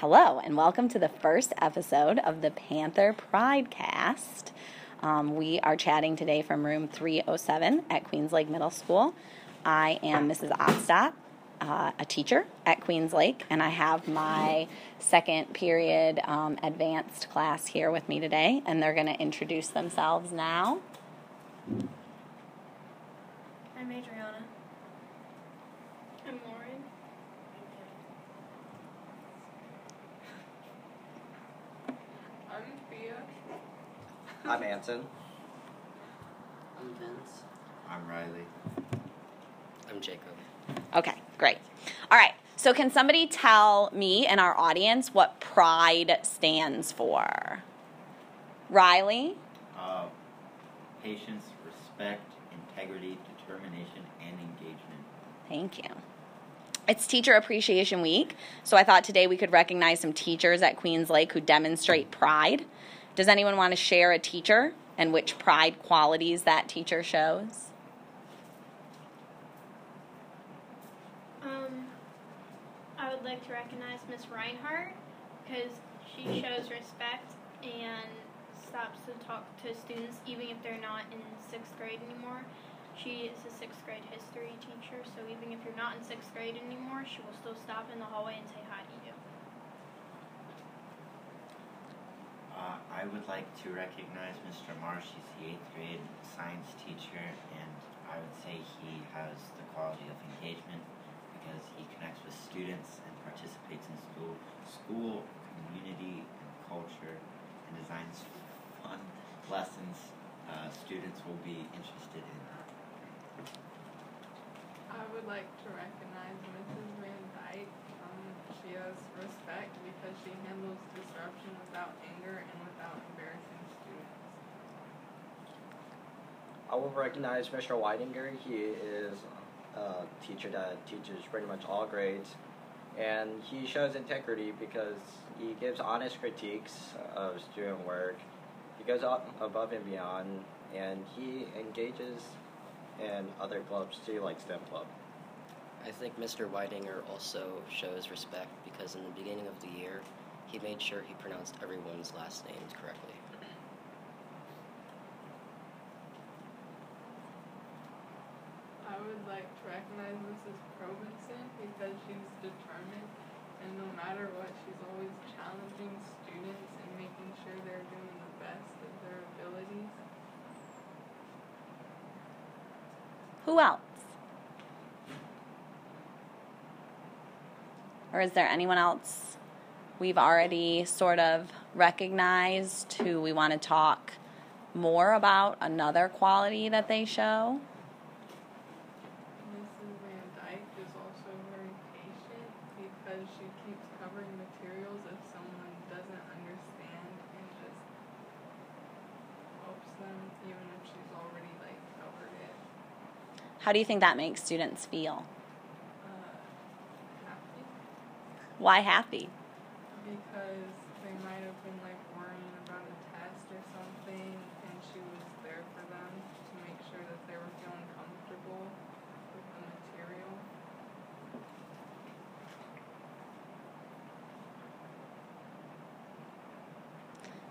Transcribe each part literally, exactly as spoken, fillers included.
Hello, and welcome to the first episode of the Panther Pridecast. Um, we are chatting today from room three oh seven at Queens Lake Middle School. I am Missus Ostap, uh, a teacher at Queens Lake, and I have my second period um, advanced class here with me today, and they're going to introduce themselves now. I'm Adriana. I'm Lauren. I'm Thea. I'm Anson. I'm Vince. I'm Riley. I'm Jacob. Okay, great. All right, so can somebody tell me and our audience what PRIDE stands for? Riley? Uh, patience, respect, integrity, determination, and engagement. Thank you. It's Teacher Appreciation Week, so I thought today we could recognize some teachers at Queens Lake who demonstrate PRIDE. Does anyone want to share a teacher and which PRIDE qualities that teacher shows? I would like to recognize Miss Reinhardt because she shows respect and stops to talk to students even if they're not in sixth grade anymore. She is a sixth grade history teacher, so even if you're not in sixth grade anymore, she will still stop in the hallway and say hi to you. Uh, I would like to recognize Mister Marsh. He's the eighth grade science teacher, and I would say he has the quality of engagement, because he connects with students and participates in school, school, community, and culture, and designs fun lessons uh, students will be interested in. I would like to recognize Missus Van Dyke. Um, she has respect because she handles disruption without anger and without embarrassing students. I will recognize Mister Weidinger. He is Uh, teacher that teaches pretty much all grades, and he shows integrity because he gives honest critiques of student work. He goes up above and beyond, and he engages in other clubs too, like STEM club. I think Mister Weidinger also shows respect because in the beginning of the year he made sure he pronounced everyone's last names correctly. Like to recognize Missus Robinson because she's determined, and no matter what, she's always challenging students and making sure they're doing the best of their abilities. Who else? Or is there anyone else we've already sort of recognized who we want to talk more about, another quality that they show? How do you think that makes students feel? Uh, happy. Why happy? Because they might have been like worrying about a test or something, and she was there for them to make sure that they were feeling comfortable with the material.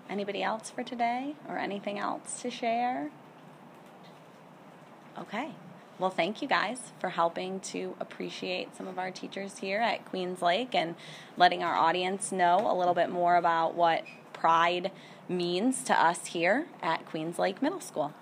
Anybody else for today, or anything else to share? Okay. Well, thank you guys for helping to appreciate some of our teachers here at Queens Lake and letting our audience know a little bit more about what PRIDE means to us here at Queens Lake Middle School.